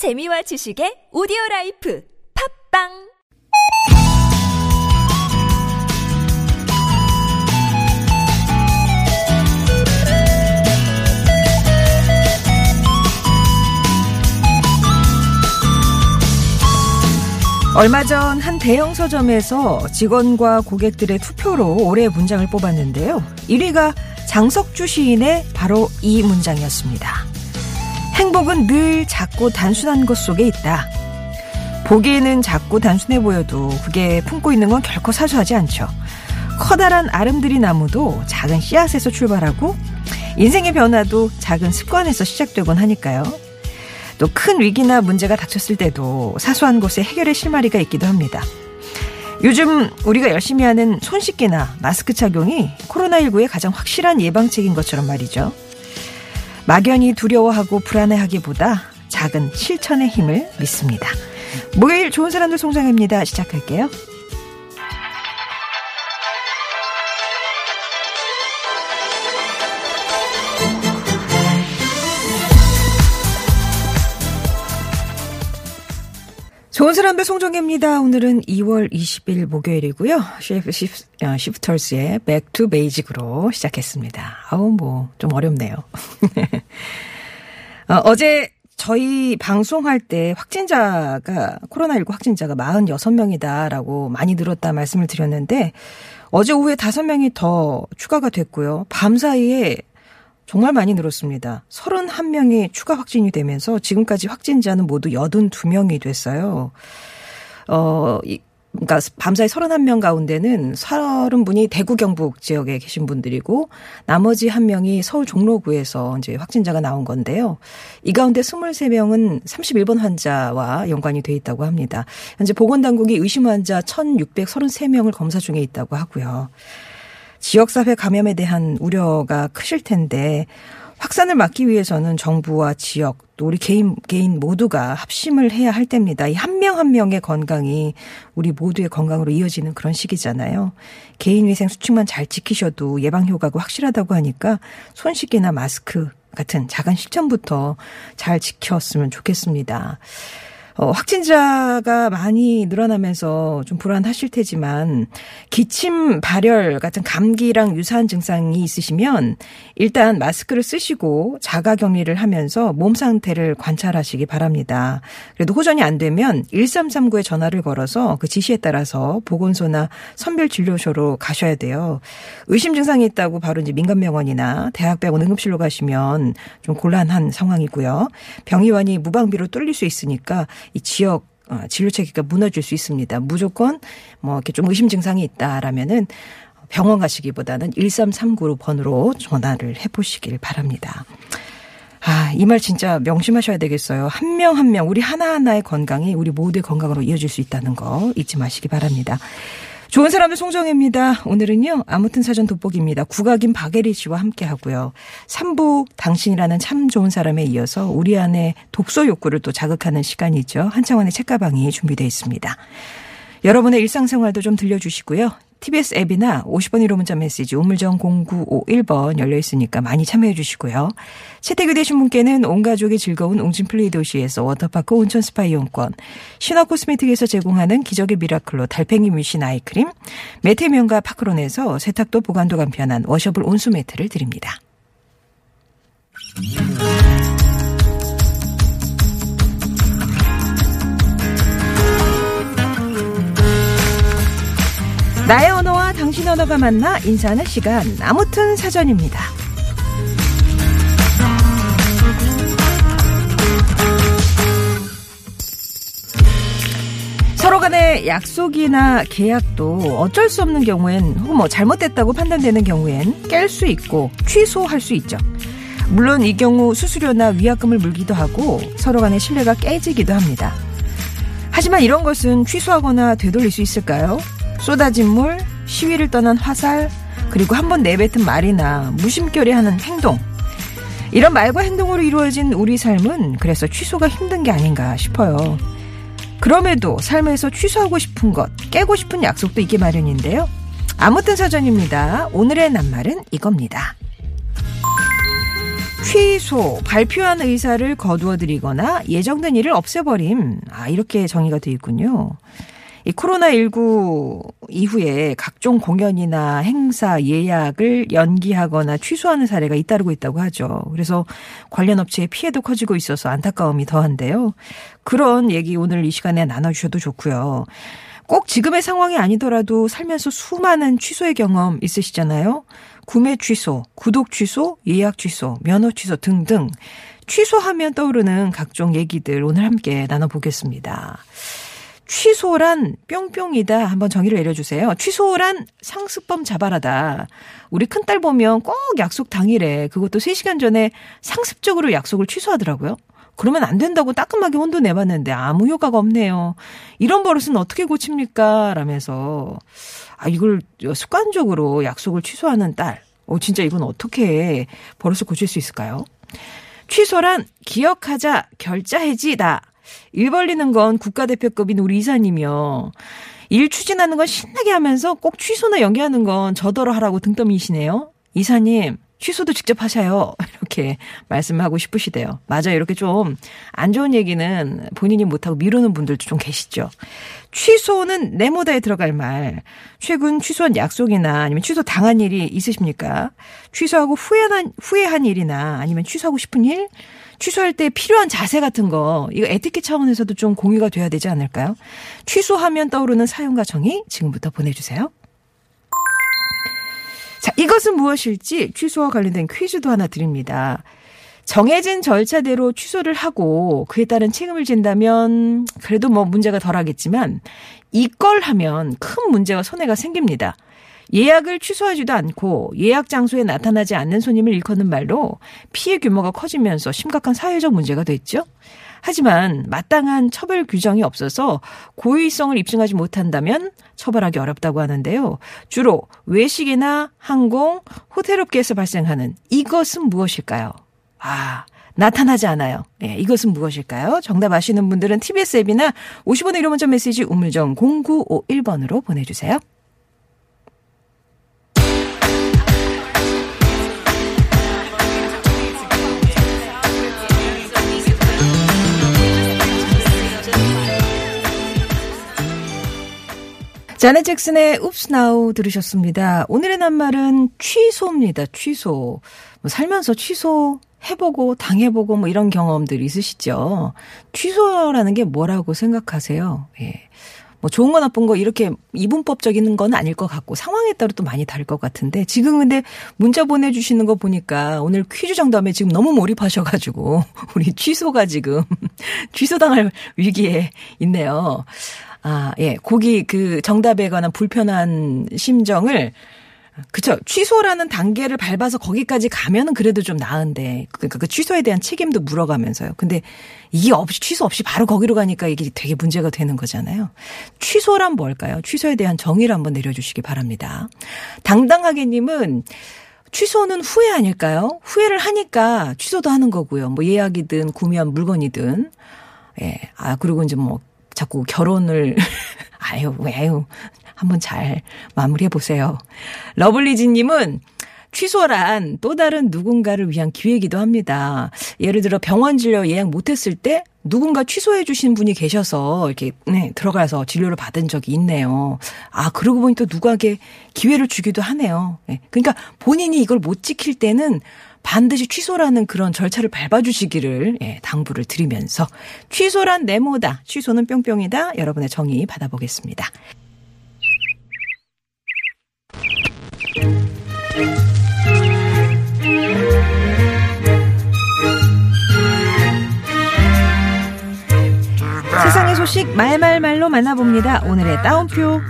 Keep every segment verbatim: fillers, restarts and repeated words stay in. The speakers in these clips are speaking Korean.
재미와 지식의 오디오라이프 팝빵 얼마 전 한 대형 서점에서 직원과 고객들의 투표로 올해의 문장을 뽑았는데요. 일 위가 장석주 시인의 바로 이 문장이었습니다. 행복은 늘 작고 단순한 것 속에 있다. 보기에는 작고 단순해 보여도 그게 품고 있는 건 결코 사소하지 않죠. 커다란 아름드리 나무도 작은 씨앗에서 출발하고 인생의 변화도 작은 습관에서 시작되곤 하니까요. 또 큰 위기나 문제가 닥쳤을 때도 사소한 곳에 해결의 실마리가 있기도 합니다. 요즘 우리가 열심히 하는 손 씻기나 마스크 착용이 코로나십구의 가장 확실한 예방책인 것처럼 말이죠. 막연히 두려워하고 불안해하기보다 작은 실천의 힘을 믿습니다. 목요일 좋은 사람들 송정혜입니다. 시작할게요. 좋은 사람들 송정혜입니다. 오늘은 이월 이십일 목요일이고요. 시프터스의 Back to Basic으로 시작했습니다. 아우 뭐 좀 어렵네요. 어, 어제 저희 방송할 때 확진자가 코로나십구 확진자가 사십육 명이다라고 많이 늘었다 말씀을 드렸는데 어제 오후에 다섯 명이 더 추가가 됐고요. 밤 사이에 정말 많이 늘었습니다. 서른한 명이 추가 확진이 되면서 지금까지 확진자는 모두 여든두 명이 됐어요. 어, 이, 그러니까 밤사이 서른한 명 가운데는 삼십 분이 대구 경북 지역에 계신 분들이고 나머지 한 명이 서울 종로구에서 이제 확진자가 나온 건데요. 이 가운데 스물세 명은 삼십일 번 환자와 연관이 돼 있다고 합니다. 현재 보건당국이 의심 환자 천육백삼십삼 명을 검사 중에 있다고 하고요. 지역사회 감염에 대한 우려가 크실 텐데 확산을 막기 위해서는 정부와 지역 또 우리 개인 개인 모두가 합심을 해야 할 때입니다. 이 한 명 한 명의 건강이 우리 모두의 건강으로 이어지는 그런 시기잖아요. 개인 위생 수칙만 잘 지키셔도 예방 효과가 확실하다고 하니까 손 씻기나 마스크 같은 작은 실천부터 잘 지켰으면 좋겠습니다. 어, 확진자가 많이 늘어나면서 좀 불안하실 테지만 기침, 발열 같은 감기랑 유사한 증상이 있으시면 일단 마스크를 쓰시고 자가격리를 하면서 몸 상태를 관찰하시기 바랍니다. 그래도 호전이 안 되면 일삼삼구에 전화를 걸어서 그 지시에 따라서 보건소나 선별진료소로 가셔야 돼요. 의심 증상이 있다고 바로 이제 민간병원이나 대학병원 응급실로 가시면 좀 곤란한 상황이고요. 병의원이 무방비로 뚫릴 수 있으니까 이 지역 진료 체계가 무너질 수 있습니다. 무조건 뭐 이렇게 좀 의심 증상이 있다라면은 병원 가시기보다는 일삼삼구 번호로 전화를 해보시길 바랍니다. 아, 이 말 진짜 명심하셔야 되겠어요. 한 명 한 명 우리 하나하나의 건강이 우리 모두의 건강으로 이어질 수 있다는 거 잊지 마시기 바랍니다. 좋은 사람들 송정혜입니다. 오늘은요. 아무튼 사전 돋보기입니다. 국악인 박예리 씨와 함께하고요. 삼부 당신이라는 참 좋은 사람에 이어서 우리 안에 독서 욕구를 또 자극하는 시간이죠. 한창원의 책가방이 준비되어 있습니다. 여러분의 일상생활도 좀 들려주시고요. 티비에스 앱이나 오십 번 일호 문자 메시지 우물정 공구오일 번 열려 있으니까 많이 참여해 주시고요. 채택이 되신 분께는 온 가족이 즐거운 웅진플레이 도시에서 워터파크 온천 스파 이용권, 신화 코스메틱에서 제공하는 기적의 미라클로 달팽이 뮤신 아이크림, 매트의 명가 파크론에서 세탁도 보관도 간편한 워셔블 온수 매트를 드립니다. 나의 언어와 당신 언어가 만나 인사하는 시간 아무튼 사전입니다. 서로 간의 약속이나 계약도 어쩔 수 없는 경우엔 혹은 뭐 잘못됐다고 판단되는 경우엔 깰 수 있고 취소할 수 있죠. 물론 이 경우 수수료나 위약금을 물기도 하고 서로 간의 신뢰가 깨지기도 합니다. 하지만 이런 것은 취소하거나 되돌릴 수 있을까요? 쏟아진 물, 시위를 떠난 화살, 그리고 한 번 내뱉은 말이나 무심결에 하는 행동. 이런 말과 행동으로 이루어진 우리 삶은 그래서 취소가 힘든 게 아닌가 싶어요. 그럼에도 삶에서 취소하고 싶은 것, 깨고 싶은 약속도 있기 마련인데요. 아무튼 사전입니다. 오늘의 낱말은 이겁니다. 취소, 발표한 의사를 거두어들이거나 예정된 일을 없애버림. 아, 이렇게 정의가 돼 있군요. 이 코로나십구 이후에 각종 공연이나 행사 예약을 연기하거나 취소하는 사례가 잇따르고 있다고 하죠. 그래서 관련 업체의 피해도 커지고 있어서 안타까움이 더한데요. 그런 얘기 오늘 이 시간에 나눠주셔도 좋고요. 꼭 지금의 상황이 아니더라도 살면서 수많은 취소의 경험 있으시잖아요. 구매 취소, 구독 취소, 예약 취소, 면허 취소 등등 취소하면 떠오르는 각종 얘기들 오늘 함께 나눠보겠습니다. 취소란 뿅뿅이다. 한번 정의를 내려주세요. 취소란 상습범 자발하다. 우리 큰딸 보면 꼭 약속 당일에 그것도 세 시간 전에 상습적으로 약속을 취소하더라고요. 그러면 안 된다고 따끔하게 혼도 내봤는데 아무 효과가 없네요. 이런 버릇은 어떻게 고칩니까? 라면서 아 이걸 습관적으로 약속을 취소하는 딸. 어 진짜 이건 어떻게 버릇을 고칠 수 있을까요? 취소란 기억하자, 결자해지다. 일 벌리는 건 국가대표급인 우리 이사님이요. 일 추진하는 건 신나게 하면서 꼭 취소나 연기하는 건 저더러 하라고 등떠미시네요. 이사님 취소도 직접 하셔요. 이렇게 말씀하고 싶으시대요. 맞아요. 이렇게 좀 안 좋은 얘기는 본인이 못하고 미루는 분들도 좀 계시죠. 취소는 네모다에 들어갈 말. 최근 취소한 약속이나 아니면 취소 당한 일이 있으십니까? 취소하고 후회한, 후회한 일이나 아니면 취소하고 싶은 일? 취소할 때 필요한 자세 같은 거 이거 에티켓 차원에서도 좀 공유가 돼야 되지 않을까요? 취소하면 떠오르는 사연과 정의 지금부터 보내주세요. 자, 이것은 무엇일지 취소와 관련된 퀴즈도 하나 드립니다. 정해진 절차대로 취소를 하고 그에 따른 책임을 진다면 그래도 뭐 문제가 덜하겠지만 이걸 하면 큰 문제와 손해가 생깁니다. 예약을 취소하지도 않고 예약 장소에 나타나지 않는 손님을 일컫는 말로 피해 규모가 커지면서 심각한 사회적 문제가 됐죠. 하지만 마땅한 처벌 규정이 없어서 고의성을 입증하지 못한다면 처벌하기 어렵다고 하는데요. 주로 외식이나 항공, 호텔업계에서 발생하는 이것은 무엇일까요? 아, 나타나지 않아요. 예, 이것은 무엇일까요? 정답 아시는 분들은 티비에스 앱이나 오십 원의 유료 문자 메시지 우물정 공구오일 번으로 보내주세요. 자넷 잭슨의 Oops Now 들으셨습니다. 오늘의 낱말은 취소입니다. 취소. 뭐 살면서 취소 해보고 당해보고 뭐 이런 경험들이 있으시죠. 취소라는 게 뭐라고 생각하세요? 예. 뭐 좋은 거 나쁜 거 이렇게 이분법적인 건 아닐 것 같고 상황에 따라 또 많이 다를 것 같은데 지금 근데 문자 보내주시는 거 보니까 오늘 퀴즈 정답에 지금 너무 몰입하셔가지고 우리 취소가 지금 취소당할 위기에 있네요. 아, 예. 고기 그 정답에 관한 불편한 심정을 그쵸. 취소라는 단계를 밟아서 거기까지 가면은 그래도 좀 나은데. 그러니까 그 취소에 대한 책임도 물어가면서요. 근데 이게 없이, 취소 없이 바로 거기로 가니까 이게 되게 문제가 되는 거잖아요. 취소란 뭘까요? 취소에 대한 정의를 한번 내려주시기 바랍니다. 당당하게님은 취소는 후회 아닐까요? 후회를 하니까 취소도 하는 거고요. 뭐 예약이든 구매한 물건이든. 예. 아, 그리고 이제 뭐 자꾸 결혼을. 아유, 아유. 한번 잘 마무리해보세요. 러블리지님은 취소란 또 다른 누군가를 위한 기회이기도 합니다. 예를 들어 병원 진료 예약 못했을 때 누군가 취소해 주신 분이 계셔서 이렇게 네, 들어가서 진료를 받은 적이 있네요. 아 그러고 보니 또 누구에게 기회를 주기도 하네요. 네, 그러니까 본인이 이걸 못 지킬 때는 반드시 취소라는 그런 절차를 밟아주시기를 예, 당부를 드리면서 취소란 네모다. 취소는 뿅뿅이다. 여러분의 정의 받아보겠습니다. 세상의 소식 말말말로 만나봅니다. 오늘의 따옴표.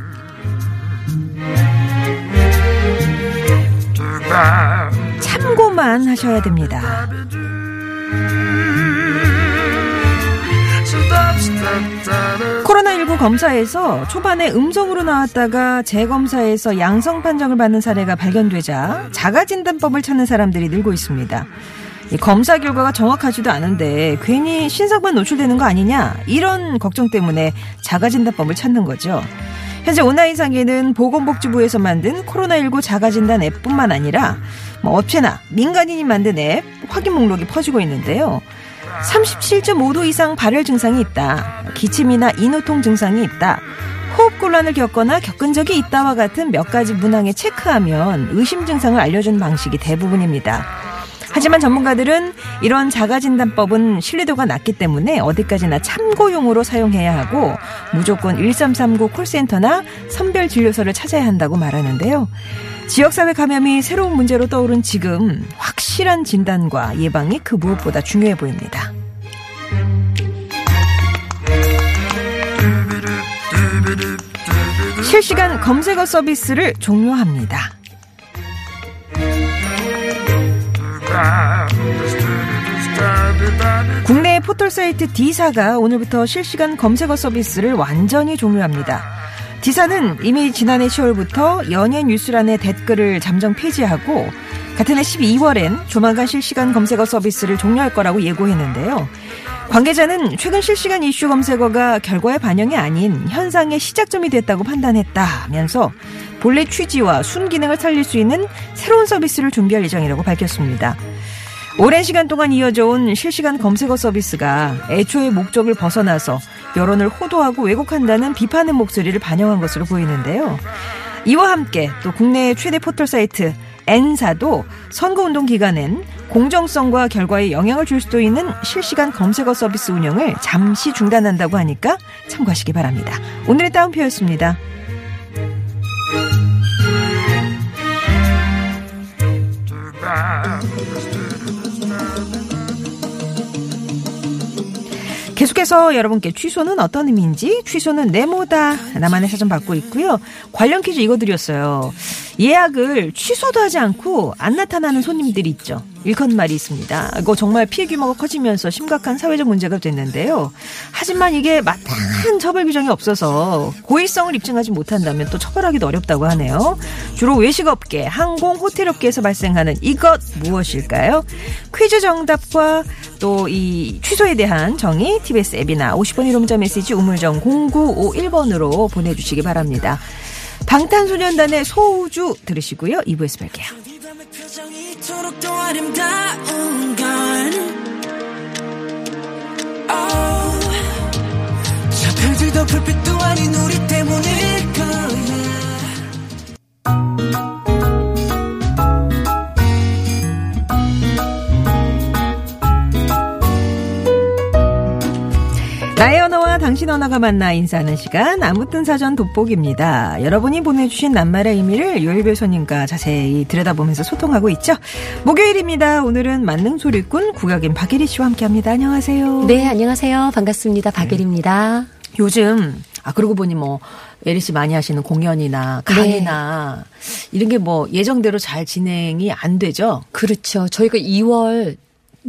참고만 하셔야 됩니다. 코로나십구 검사에서 초반에 음성으로 나왔다가 재검사에서 양성 판정을 받는 사례가 발견되자 자가진단법을 찾는 사람들이 늘고 있습니다. 이 검사 결과가 정확하지도 않은데 괜히 신상만 노출되는 거 아니냐 이런 걱정 때문에 자가진단법을 찾는 거죠. 현재 온라인상에는 보건복지부에서 만든 코로나십구 자가진단 앱뿐만 아니라 뭐 업체나 민간인이 만든 앱 확인 목록이 퍼지고 있는데요. 삼십칠 점 오 도 이상 발열 증상이 있다, 기침이나 인후통 증상이 있다, 호흡곤란을 겪거나 겪은 적이 있다와 같은 몇 가지 문항에 체크하면 의심 증상을 알려주는 방식이 대부분입니다. 하지만 전문가들은 이런 자가진단법은 신뢰도가 낮기 때문에 어디까지나 참고용으로 사용해야 하고 무조건 일삼삼구 콜센터나 선별진료소를 찾아야 한다고 말하는데요. 지역사회 감염이 새로운 문제로 떠오른 지금 확실한 진단과 예방이 그 무엇보다 중요해 보입니다. 실시간 검색어 서비스를 종료합니다. 국내 포털사이트 D사가 오늘부터 실시간 검색어 서비스를 완전히 종료합니다. D사는 이미 지난해 시월부터 연예 뉴스란의 댓글을 잠정 폐지하고 같은 해 십이월엔 조만간 실시간 검색어 서비스를 종료할 거라고 예고했는데요. 관계자는 최근 실시간 이슈 검색어가 결과의 반영이 아닌 현상의 시작점이 됐다고 판단했다면서 본래 취지와 순기능을 살릴 수 있는 새로운 서비스를 준비할 예정이라고 밝혔습니다. 오랜 시간 동안 이어져온 실시간 검색어 서비스가 애초의 목적을 벗어나서 여론을 호도하고 왜곡한다는 비판의 목소리를 반영한 것으로 보이는데요. 이와 함께 또 국내의 최대 포털 사이트 N사도 선거운동 기간엔 공정성과 결과에 영향을 줄 수도 있는 실시간 검색어 서비스 운영을 잠시 중단한다고 하니까 참고하시기 바랍니다. 오늘의 따옴표였습니다. 계속해서 여러분께 취소는 어떤 의미인지, 취소는 네모다 나만의 사전 받고 있고요. 관련 퀴즈 이거 드렸어요. 예약을 취소도 하지 않고 안 나타나는 손님들이 있죠. 일컫는 말이 있습니다. 이거 정말 피해 규모가 커지면서 심각한 사회적 문제가 됐는데요. 하지만 이게 마땅한 처벌 규정이 없어서 고의성을 입증하지 못한다면 또 처벌하기도 어렵다고 하네요. 주로 외식업계, 항공, 호텔업계에서 발생하는 이것 무엇일까요? 퀴즈 정답과 또 이 취소에 대한 정의 티비에스 앱이나 오십 번의 문자 메시지 우물정 공구오일 번으로 보내주시기 바랍니다. 방탄소년단의 소우주 들으시고요. 이 부에서 뵐게요. 나의 언어와 당신 언어가 만나 인사하는 시간, 아무튼 사전 돋보기입니다. 여러분이 보내주신 낱말의 의미를 요일별 손님과 자세히 들여다보면서 소통하고 있죠. 목요일입니다. 오늘은 만능소리꾼 국악인 박예리 씨와 함께합니다. 안녕하세요. 네, 안녕하세요. 반갑습니다. 박예리입니다. 네. 요즘 아 그러고 보니 뭐 예리 씨 많이 하시는 공연이나 강의나 네. 이런 게 뭐 예정대로 잘 진행이 안 되죠? 그렇죠. 저희가 이월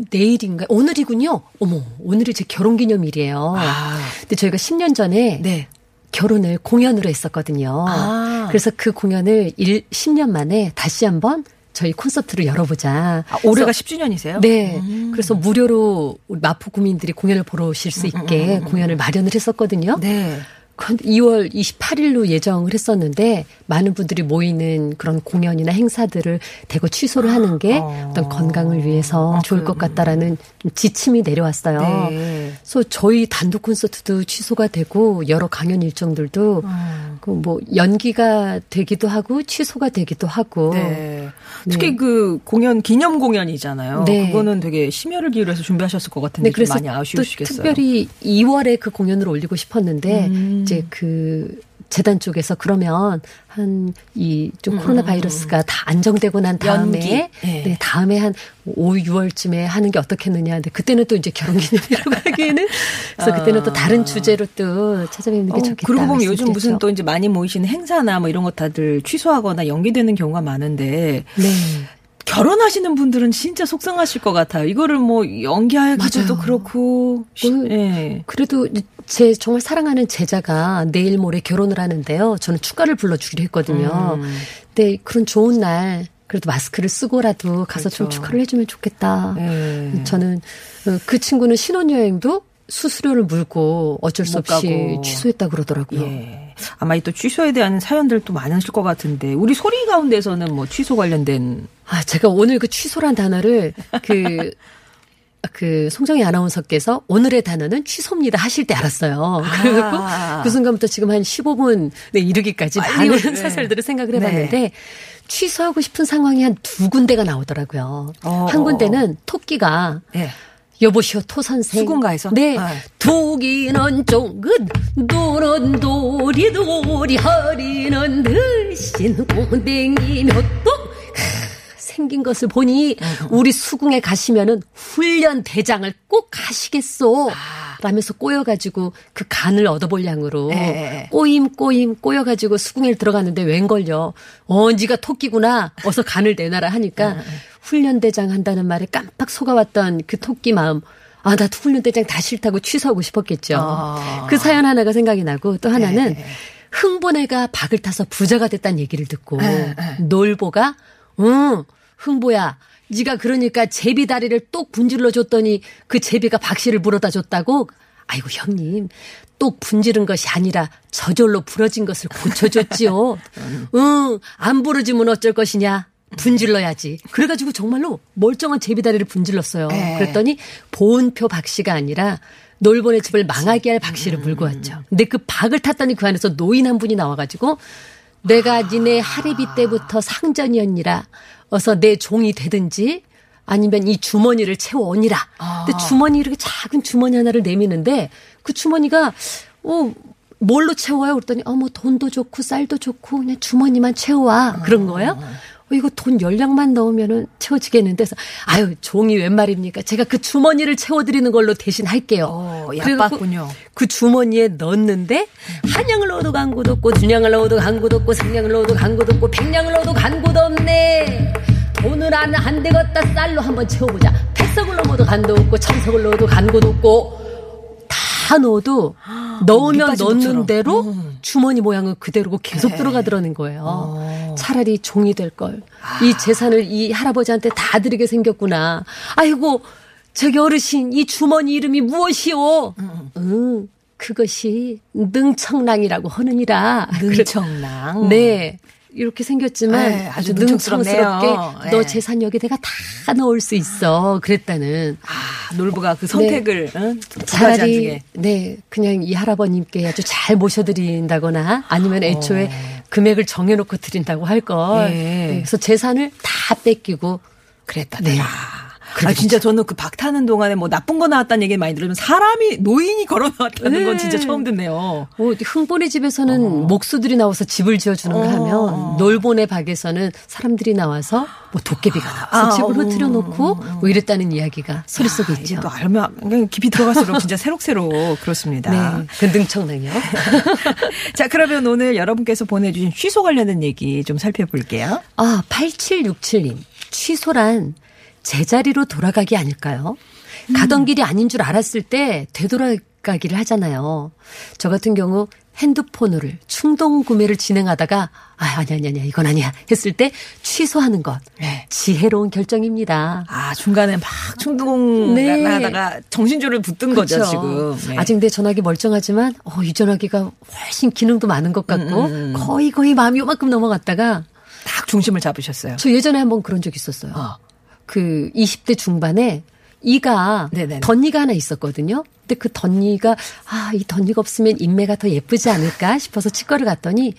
내일인가? 오늘이군요. 어머, 오늘이 제 결혼기념일이에요. 아. 근데 저희가 십 년 전에 네. 결혼을 공연으로 했었거든요. 아. 그래서 그 공연을 십 년 만에 다시 한번 저희 콘서트를 열어보자. 아, 올해가 십 주년이세요? 네. 음. 그래서 무료로 마포구민들이 공연을 보러 오실 수 있게 음. 공연을 마련을 했었거든요. 네. 이월 이십팔일로 예정을 했었는데 많은 분들이 모이는 그런 공연이나 행사들을 대거 취소를 하는 게 어. 어떤 건강을 위해서 아, 좋을 것 같다라는 지침이 내려왔어요. 네. 그래서 저희 단독 콘서트도 취소가 되고 여러 강연 일정들도 음. 그 뭐 연기가 되기도 하고 취소가 되기도 하고 네. 특히 네. 그 공연 기념 공연이잖아요. 네. 그거는 되게 심혈을 기울여서 준비하셨을 것 같은데 네, 그래서 많이 아쉬우시겠어요. 특별히 이월에 그 공연을 올리고 싶었는데 음. 이제 그 재단 쪽에서 그러면 한 이 좀 코로나 바이러스가 다 안정되고 난 다음에 네. 네, 다음에 한 오, 유월쯤에 하는 게 어떻겠느냐. 근데 그때는 또 이제 결혼기념이라고 하기에는 그래서 아. 그때는 또 다른 주제로 또 찾아뵙는 게 어, 좋겠다. 그러고 보면 요즘 무슨 또 이제 많이 모이시는 행사나 뭐 이런 것 다들 취소하거나 연기되는 경우가 많은데. 네. 결혼하시는 분들은 진짜 속상하실 것 같아요. 이거를 뭐 연기하기도 그렇고. 그, 네. 그래도 제 정말 사랑하는 제자가 내일 모레 결혼을 하는데요. 저는 축가를 불러주기로 했거든요. 음. 근데 그런 좋은 날 그래도 마스크를 쓰고라도 가서 그렇죠. 좀 축하를 해주면 좋겠다. 네. 저는 그 친구는 신혼여행도 수수료를 물고 어쩔 수 없이 가고. 취소했다 그러더라고요. 예. 아마 이 또 취소에 대한 사연들도 많으실 것 같은데 우리 소리 가운데서는 뭐 취소 관련된. 아 제가 오늘 그 취소란 단어를 그. 그 송정희 아나운서께서 오늘의 단어는 취소입니다 하실 때 알았어요. 그래갖고 아. 그 순간부터 지금 한 십오 분에 이르기까지 많은 네. 사설들을 생각을 해봤는데 네. 취소하고 싶은 상황이 한 두 군데가 나오더라고요. 어. 한 군데는 토끼가 네. 여보시오 토선생 수군가에서 네 아. 독이는 쫑긋 도는 도리도리 허리는 드신 고댕이며 또 생긴 것을 보니 우리 수궁에 가시면은 훈련 대장을 꼭 가시겠소 라면서 꼬여가지고 그 간을 얻어보려고 꼬임 꼬임 꼬여가지고 수궁에 들어갔는데 웬걸요. 어 니가 토끼구나 어서 간을 내놔라 하니까 훈련 대장 한다는 말에 깜빡 속아왔던 그 토끼 마음. 아, 나도 훈련 대장 다 싫다고 취소하고 싶었겠죠. 어. 그 사연 하나가 생각이 나고 또 하나는 에이. 흥보네가 박을 타서 부자가 됐다는 얘기를 듣고 에이. 놀보가 응 흥보야 네가 그러니까 제비다리를 똑 분질러줬더니 그 제비가 박씨를 물어다줬다고. 아이고 형님 똑 분지른 것이 아니라 저절로 부러진 것을 고쳐줬지요. 응 안 부러지면 어쩔 것이냐 분질러야지. 그래가지고 정말로 멀쩡한 제비다리를 분질렀어요. 에이. 그랬더니 보은표 박씨가 아니라 놀본의 집을 망하게 할 박씨를 음. 물고 왔죠. 근데 그 박을 탔더니 그 안에서 노인 한 분이 나와가지고 내가 니네 할애비 때부터 상전이었니라 어서 내 종이 되든지 아니면 이 주머니를 채워오니라. 아. 근데 주머니 이렇게 작은 주머니 하나를 내미는데 그 주머니가 어 뭘로 채워요? 그랬더니 어 뭐 돈도 좋고 쌀도 좋고 그냥 주머니만 채워와 그런 거예요. 어, 이거 돈 열량만 넣으면은 채워지겠는데 해서 아유 종이 웬 말입니까? 제가 그 주머니를 채워드리는 걸로 대신 할게요. 어, 얕봤군요. 그 주머니에 넣었는데 한양을 넣어도 간고도 없고 준양을 넣어도 간고도 없고 생양을 넣어도 간고도 없고 백냥을 넣어도 간고도 없네. 돈을 안, 안 되겠다 쌀로 한번 채워보자. 백석을 넣어도 간도 없고 천석을 넣어도 간고도 없고 다 넣어도 넣으면 넣는 대로 음. 주머니 모양은 그대로고 계속 네. 들어가더라는 거예요. 오. 차라리 종이 될 걸. 아. 이 재산을 이 할아버지한테 다 드리게 생겼구나. 아이고 저기 어르신 이 주머니 이름이 무엇이오? 음. 응, 그것이 능청랑이라고 하느니라. 능청랑. 네. 이렇게 생겼지만 에이, 아주 능청스럽게 네. 너 재산 여기 내가 다 넣을 수 있어 그랬다는. 아 놀부가 그 선택을 네. 응? 차라리 네 그냥 이 할아버님께 아주 잘 모셔드린다거나 아니면 애초에 어. 금액을 정해놓고 드린다고 할 걸. 네. 네. 그래서 재산을 다 뺏기고 그랬다더라. 네. 아, 진짜 저는 그 박 타는 동안에 뭐 나쁜 거 나왔다는 얘기 많이 들으면 사람이, 노인이 걸어 나왔다는 네. 건 진짜 처음 듣네요. 뭐, 흥보네 집에서는 어. 목수들이 나와서 집을 지어주는 걸 하면 어. 놀보네 박에서는 사람들이 나와서 뭐 도깨비가 나와서 아, 집을 어. 흐트려 놓고 뭐 이랬다는 이야기가 소리 속에 아, 있죠. 또 알면 깊이 들어갈수록 진짜 새록새록 그렇습니다. 네. 그 능청랑이요. 자, 그러면 오늘 여러분께서 보내주신 취소 관련된 얘기 좀 살펴볼게요. 아, 팔칠육칠님. 취소란 제자리로 돌아가기 아닐까요? 음. 가던 길이 아닌 줄 알았을 때 되돌아가기를 하잖아요. 저 같은 경우 핸드폰으로 충동 구매를 진행하다가 아, 아니야, 아니야, 아니야, 이건 아니야 했을 때 취소하는 것. 네. 지혜로운 결정입니다. 아, 중간에 막 충동 네. 나가다가 정신줄을 붙든 그쵸. 거죠, 지금. 네. 아직 내 전화기 멀쩡하지만 어, 이 전화기가 훨씬 기능도 많은 것 같고 음, 음. 거의 거의 마음이 요만큼 넘어갔다가 딱 중심을 잡으셨어요. 저 예전에 한번 그런 적 있었어요. 어. 그 이십 대 중반에 이가 네네네. 덧니가 하나 있었거든요. 근데 그 덧니가 아, 이 덧니가 없으면 인매가 더 예쁘지 않을까 싶어서 치과를 갔더니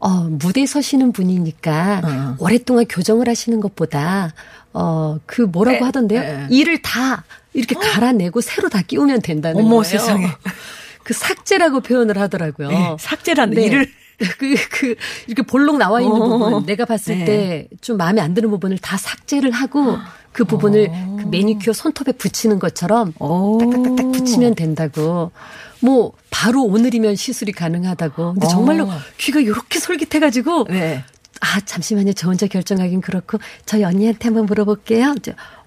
어, 무대에 서시는 분이니까 어. 오랫동안 교정을 하시는 것보다 어, 그 뭐라고 에, 하던데요? 에. 이를 다 이렇게 어? 갈아내고 새로 다 끼우면 된다는 어머, 거예요. 세상에. 그 삭제라고 표현을 하더라고요. 네, 삭제라는 네. 이를. 그, 그, 이렇게 볼록 나와 있는 오, 부분, 내가 봤을 네. 때 좀 마음에 안 드는 부분을 다 삭제를 하고 그 부분을 오. 그 매니큐어 손톱에 붙이는 것처럼 오. 딱딱딱딱 붙이면 된다고. 뭐, 바로 오늘이면 시술이 가능하다고. 근데 정말로 오. 귀가 이렇게 솔깃해가지고. 네. 아, 잠시만요. 저 혼자 결정하긴 그렇고. 저희 언니한테 한번 물어볼게요.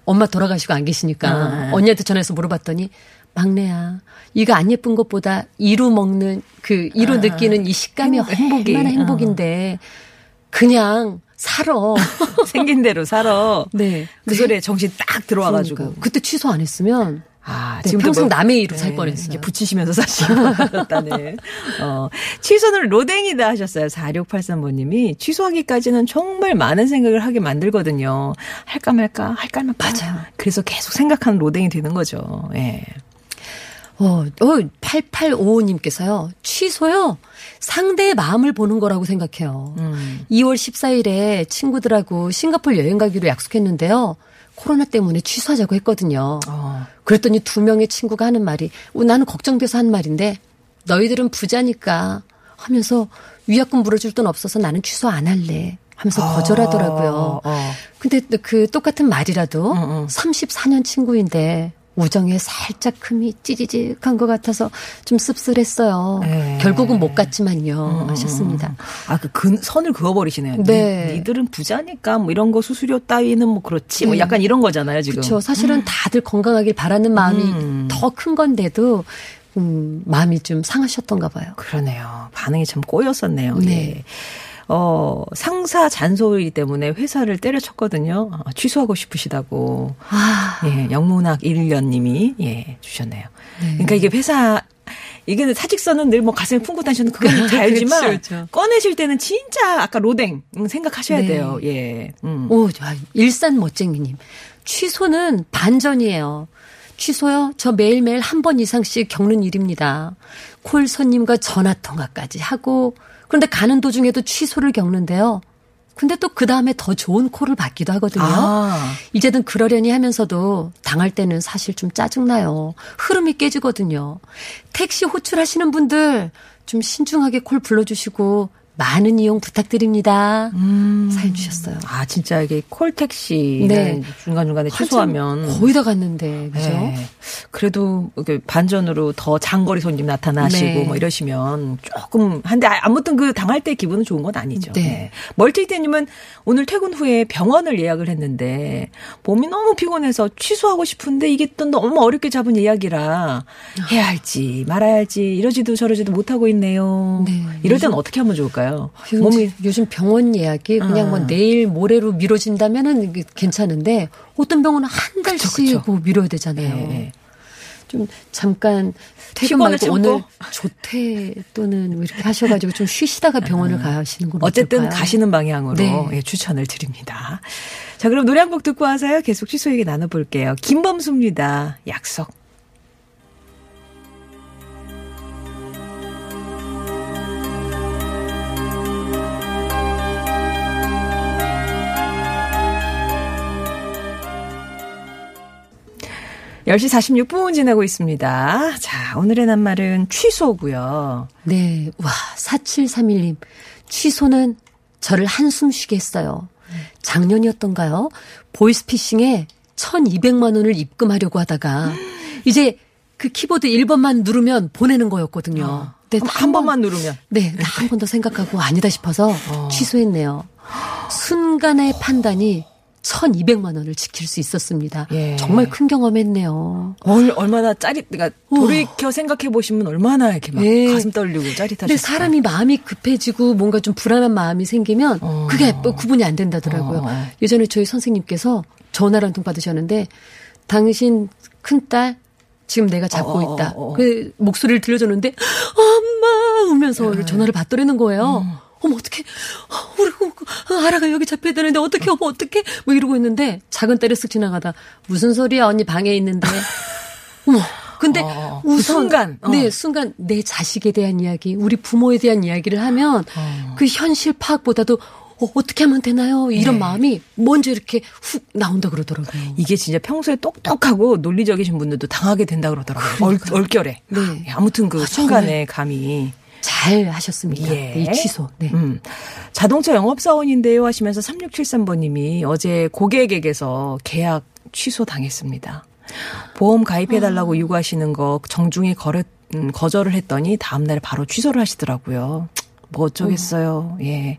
엄마 돌아가시고 안 계시니까. 음. 언니한테 전화해서 물어봤더니. 막내야, 이거 안 예쁜 것보다 이로 먹는, 그, 이로 아, 느끼는 이 식감이 행복이. 얼마나 행복인데, 그냥 살아. 생긴 대로 살아. 네. 그 소리에 정신 딱 들어와가지고. 그러니까. 그때 취소 안 했으면 아, 네, 지금 평생 뭐, 남의 일로 네, 살 뻔했어요. 붙이시면서 사시고 그렇다는. 어, 취소는 로댕이다 하셨어요. 사육팔삼 번님이 취소하기까지는 정말 많은 생각을 하게 만들거든요. 할까 말까, 할까 말까. 맞아요. 그래서 계속 생각하는 로댕이 되는 거죠. 예. 어, 팔팔오오 님께서요. 취소요? 상대의 마음을 보는 거라고 생각해요. 음. 이월 십사일에 친구들하고 싱가포르 여행 가기로 약속했는데요. 코로나 때문에 취소하자고 했거든요. 어. 그랬더니 두 명의 친구가 하는 말이 어, 나는 걱정돼서 한 말인데 너희들은 부자니까 하면서 위약금 물어줄 돈 없어서 나는 취소 안 할래 하면서 어. 거절하더라고요. 어. 근데 그 똑같은 말이라도 응, 응. 삼십사 년 친구인데 우정에 살짝 흠이 찌지직한 것 같아서 좀 씁쓸했어요. 에이. 결국은 못 갔지만요. 음. 하셨습니다. 아, 그 근, 선을 그어버리시네요. 네. 니, 니들은 부자니까 뭐 이런 거 수수료 따위는 뭐 그렇지. 네. 뭐 약간 이런 거잖아요, 지금. 그렇죠. 사실은 음. 다들 건강하길 바라는 마음이 음. 더 큰 건데도 음, 마음이 좀 상하셨던가 봐요. 그러네요. 반응이 참 꼬였었네요. 네. 네. 어, 상사 잔소리 때문에 회사를 때려쳤거든요. 아, 취소하고 싶으시다고. 아. 예, 영문학 일년님이, 예, 주셨네요. 네. 그러니까 이게 회사, 이게 사직서는 늘 뭐 가슴에 품고 다니시는 그건 자유지만 그렇죠, 그렇죠. 꺼내실 때는 진짜 아까 로댕 생각하셔야 네. 돼요. 예. 음. 오, 일산 멋쟁이님. 취소는 반전이에요. 취소요? 저 매일매일 한 번 이상씩 겪는 일입니다. 콜 손님과 전화 통화까지 하고 그런데 가는 도중에도 취소를 겪는데요. 근데 또 그 다음에 더 좋은 콜을 받기도 하거든요. 아. 이제는 그러려니 하면서도 당할 때는 사실 좀 짜증나요. 흐름이 깨지거든요. 택시 호출하시는 분들 좀 신중하게 콜 불러주시고 많은 이용 부탁드립니다. 음. 사연 주셨어요. 아 진짜 이게 콜택시는 네. 중간중간에 취소하면 거의 다 갔는데 그죠? 네. 그래도 반전으로 더 장거리 손님 나타나시고 네. 뭐 이러시면 조금 한데 아무튼 그 당할 때 기분은 좋은 건 아니죠. 네. 네. 멀티히트님은 오늘 퇴근 후에 병원을 예약을 했는데 몸이 너무 피곤해서 취소하고 싶은데 이게 또 너무 어렵게 잡은 예약이라 해야 할지 말아야 할지 이러지도 저러지도 못하고 있네요. 네. 이럴 땐 어떻게 하면 좋을까요? 요즘, 몸이 요즘 병원 예약이 그냥 아. 뭐 내일 모레로 미뤄진다면은 괜찮은데 어떤 병원은 한 달씩 뭐 미뤄야 되잖아요. 네. 좀 잠깐 퇴근 말고 오늘 조퇴 또는 이렇게 하셔가지고 좀 쉬시다가 병원을 아. 가시는 건 어쨌든 어떨까요? 가시는 방향으로 네. 예, 추천을 드립니다. 자 그럼 노래 한 곡 듣고 와서요 계속 취소 얘기 나눠볼게요. 김범수입니다. 약속. 열 시 사십육 분 지나고 있습니다. 자, 오늘의 낱말은 취소고요. 네. 와, 사칠삼일 님. 취소는 저를 한숨 쉬게 했어요. 작년이었던가요? 보이스피싱에 천이백만 원을 입금하려고 하다가 이제 그 키보드 일 번만 누르면 보내는 거였거든요. 네, 한, 한 번만 누르면. 네. 한 번 더 생각하고 아니다 싶어서 어. 취소했네요. 순간의 판단이 천이백만 원을 지킬 수 있었습니다. 예. 정말 큰 경험했네요. 얼, 얼마나 짜릿, 그러니까 돌이켜 생각해보시면 얼마나 이렇게 막 예. 가슴 떨리고 짜릿하셨어요. 근데 사람이 마음이 급해지고 뭔가 좀 불안한 마음이 생기면 어. 그게 구분이 안 된다더라고요. 어. 예전에 저희 선생님께서 전화를 한 통 받으셨는데 당신 큰딸 지금 내가 잡고 어, 있다. 어, 어, 어. 그 목소리를 들려줬는데 엄마 하면서 예. 전화를 받더라는 거예요. 음. 어머 어떡해 우리 아라가 여기 잡혀야 되는데 어떡해 어머 어떡해 뭐 이러고 있는데 작은 딸이 쓱 지나가다 무슨 소리야 언니 방에 있는데 어머 근데 어, 우선, 순간 어. 네 순간 내 자식에 대한 이야기 우리 부모에 대한 이야기를 하면 어. 그 현실 파악보다도 어, 어떻게 하면 되나요? 이런 네. 마음이 먼저 이렇게 훅 나온다 그러더라고요. 이게 진짜 평소에 똑똑하고 논리적이신 분들도 당하게 된다 그러더라고요. 그러니까. 얼, 얼결에 네. 아무튼 그 아, 순간에 감이 잘 하셨습니다. 예. 네, 이 취소. 네. 음. 자동차 영업사원인데요 하시면서 삼육칠삼 번님이 어제 고객에게서 계약 취소 당했습니다. 보험 가입해달라고 어. 요구하시는 거 정중히 거래, 음, 거절을 했더니 다음날 바로 취소를 하시더라고요. 뭐 어쩌겠어요. 어. 예.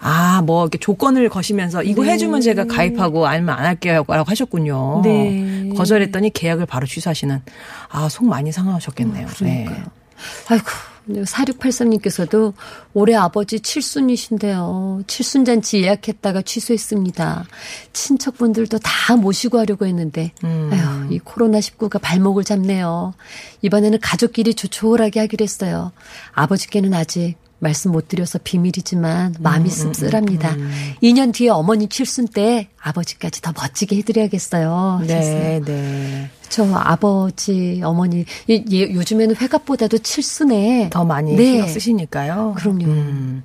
아, 뭐 이렇게 조건을 거시면서 이거 네. 해주면 제가 가입하고 아니면 안 할게요 라고 하셨군요. 네. 거절했더니 계약을 바로 취소하시는. 아, 속 많이 상하셨겠네요. 어, 그러니까요. 예. 아이고. 사육팔삼님께서도 올해 아버지 칠순이신데요. 칠순잔치 예약했다가 취소했습니다. 친척분들도 다 모시고 하려고 했는데 음. 아휴, 이 코로나십구가 발목을 잡네요. 이번에는 가족끼리 조촐하게 하기로 했어요. 아버지께는 아직 말씀 못 드려서 비밀이지만 마음이 씁쓸합니다. 음, 음, 음. 이 년 뒤에 어머니 칠순 때 아버지까지 더 멋지게 해드려야겠어요. 네, 네. 저 아버지, 어머니 예, 예, 요즘에는 회갑보다도 칠순에 더 많이 네. 신경 쓰시니까요. 그럼요. 음.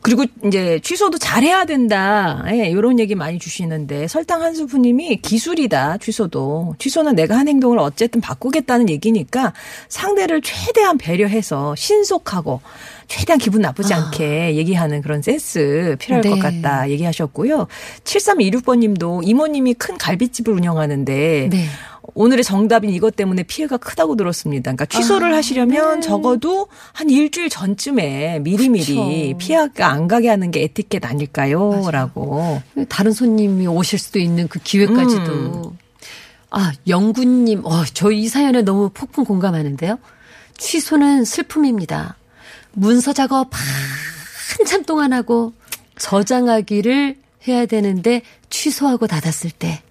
그리고 이제 취소도 잘해야 된다. 예, 이런 얘기 많이 주시는데 설탕 한 스푼님이 기술이다. 취소도. 취소는 내가 한 행동을 어쨌든 바꾸겠다는 얘기니까 상대를 최대한 배려해서 신속하고 최대한 기분 나쁘지 아. 않게 얘기하는 그런 센스 필요할 네. 것 같다 얘기하셨고요. 칠삼이육번님도 이모님이 큰 갈비집을 운영하는데 네. 오늘의 정답인 이것 때문에 피해가 크다고 들었습니다. 그러니까 취소를 아, 하시려면 네. 적어도 한 일주일 전쯤에 미리미리 그쵸. 피해가 안 가게 하는 게 에티켓 아닐까요? 맞아요. 라고. 다른 손님이 오실 수도 있는 그 기회까지도. 음. 아, 영구님. 어, 저 이 사연에 너무 폭풍 공감하는데요. 취소는 슬픔입니다. 문서 작업 한참 동안 하고 저장하기를 해야 되는데 취소하고 닫았을 때.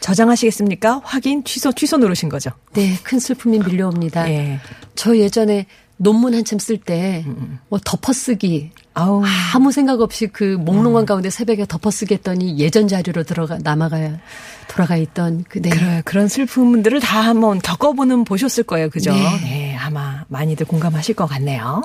저장하시겠습니까? 확인, 취소, 취소 누르신 거죠? 네, 큰 슬픔이 밀려옵니다. 예. 저 예전에 논문 한참 쓸 때 뭐 덮어쓰기 아우. 아무 생각 없이 그 몽롱한 음. 가운데 새벽에 덮어쓰기 했더니 예전 자료로 들어가 남아가야 돌아가 있던 그 네. 그런 그런 슬픔들을 다 한번 겪어보는 보셨을 거예요, 그죠? 네. 예, 아마 많이들 공감하실 것 같네요.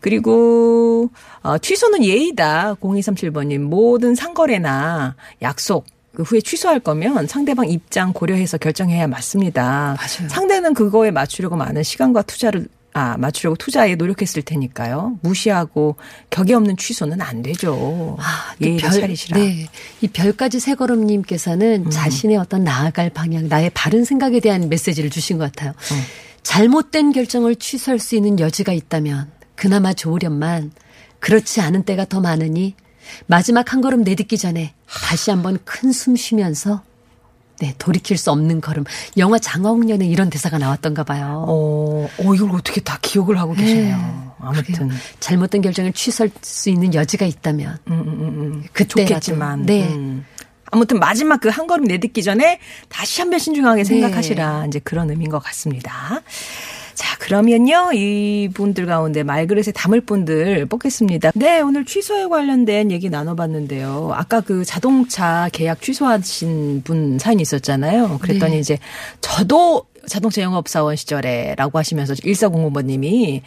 그리고 어, 취소는 예의다. 공이삼칠번님 모든 상거래나 약속 그 후에 취소할 거면 상대방 입장 고려해서 결정해야 맞습니다. 맞아요. 상대는 그거에 맞추려고 많은 시간과 투자를 아 맞추려고 투자에 노력했을 테니까요. 무시하고 격이 없는 취소는 안 되죠. 아, 예의를 차리시라. 네, 이 별까지 새걸음님께서는 음. 자신의 어떤 나아갈 방향, 나의 바른 생각에 대한 메시지를 주신 것 같아요. 음. 잘못된 결정을 취소할 수 있는 여지가 있다면 그나마 좋으련만 그렇지 않은 때가 더 많으니 마지막 한 걸음 내딛기 전에 다시 한번 큰 숨 쉬면서 네 돌이킬 수 없는 걸음. 영화 장화홍련에 이런 대사가 나왔던가 봐요. 어, 어 이걸 어떻게 다 기억을 하고 계시네요. 네, 아무튼 잘못된 결정을 취소할 수 있는 여지가 있다면 음, 음, 음. 그때라도. 좋겠지만. 네. 음. 아무튼 마지막 그 한 걸음 내딛기 전에 다시 한 번 신중하게 생각하시라. 네. 이제 그런 의미인 것 같습니다. 자, 그러면요. 이분들 가운데 말그릇에 담을 분들 뽑겠습니다. 네, 오늘 취소에 관련된 얘기 나눠봤는데요. 아까 그 자동차 계약 취소하신 분 사연이 있었잖아요. 그랬더니 네. 이제 저도 자동차 영업사원 시절에 라고 하시면서 일사공오번님이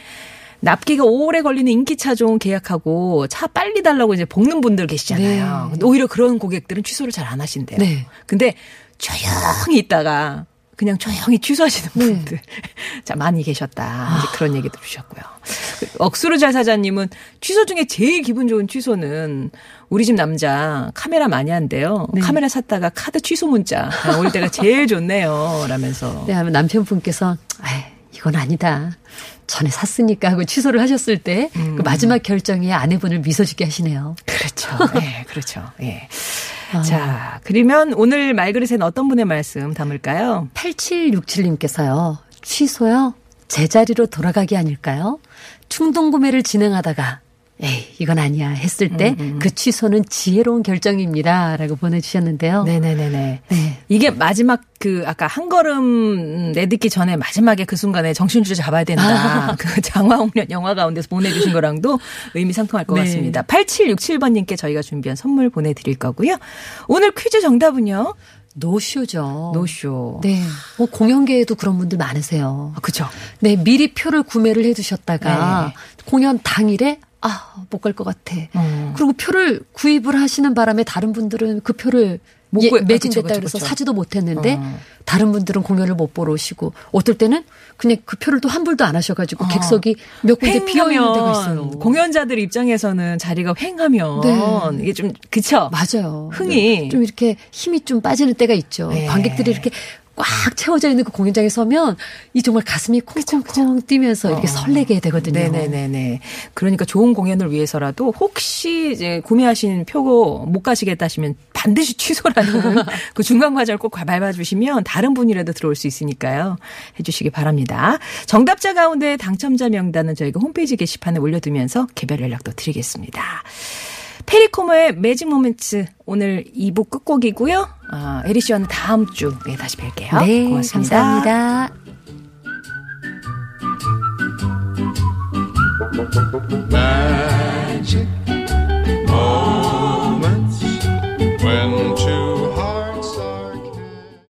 납기가 오래 걸리는 인기차 좀 계약하고 차 빨리 달라고 이제 볶는 분들 계시잖아요. 네. 오히려 그런 고객들은 취소를 잘 안 하신대요. 네. 근데 조용히 있다가 그냥 조용히 취소하시는 분들. 네. 자, 많이 계셨다. 이제 그런 얘기도 주셨고요. 억수르잘 사자님은 취소 중에 제일 기분 좋은 취소는 우리 집 남자 카메라 많이 한대요. 네. 카메라 샀다가 카드 취소 문자 올 때가 제일 좋네요. 라면서. 네, 하면 남편분께서 에이, 이건 아니다. 전에 샀으니까 하고 취소를 하셨을 때 음. 그 마지막 결정에 아내분을 미소 짓게 하시네요. 그렇죠. 예, 네, 그렇죠. 예. 네. 아. 자, 그러면 오늘 말그릇엔 어떤 분의 말씀 담을까요? 팔칠육칠님께서요. 취소요? 제자리로 돌아가기 아닐까요? 충동구매를 진행하다가 에이 이건 아니야 했을 때 그 취소는 지혜로운 결정입니다. 라고 보내주셨는데요. 네네네네. 네. 이게 마지막 그 아까 한 걸음 내딛기 전에 마지막에 그 순간에 정신줄 잡아야 된다. 아. 그 장화홍련 영화 가운데서 보내주신 거랑도 의미 상통할 것 네. 같습니다. 팔칠육칠번님께 저희가 준비한 선물 보내드릴 거고요. 오늘 퀴즈 정답은요. 노쇼죠. 노쇼. 네. 어, 공연계에도 그런 분들 많으세요. 아, 그죠. 네. 미리 표를 구매를 해두셨다가 네. 공연 당일에 아, 못 갈 것 같아. 음. 그리고 표를 구입을 하시는 바람에 다른 분들은 그 표를 못 예, 매진됐다 그쵸, 그래서 그쵸. 사지도 못했는데 음. 다른 분들은 공연을 못 보러 오시고 어떨 때는 그냥 그 표를 또 환불도 안 하셔가지고 어. 객석이 몇 군데 비어있는 데가 있어요. 공연자들 입장에서는 자리가 휑하면 네. 이게 좀 그쵸? 맞아요. 흥이 좀 이렇게 힘이 좀 빠지는 때가 있죠. 네. 관객들이 이렇게 꽉 채워져 있는 그 공연장에 서면 이 정말 가슴이 콩콩콩 그쵸, 그쵸. 뛰면서 이렇게 어. 설레게 되거든요. 네네네네. 그러니까 좋은 공연을 위해서라도 혹시 이제 구매하신 표고 못 가시겠다 하시면 반드시 취소라는 그 중간 과정을 꼭 밟아주시면 다른 분이라도 들어올 수 있으니까요. 해주시기 바랍니다. 정답자 가운데 당첨자 명단은 저희가 홈페이지 게시판에 올려두면서 개별 연락도 드리겠습니다. 페리코모의 매직 모멘츠 오늘 이 부 끝곡이고요. 아, 에리 씨와는 다음 주에 다시 뵐게요. 네, 고맙습니다. 감사합니다. 네.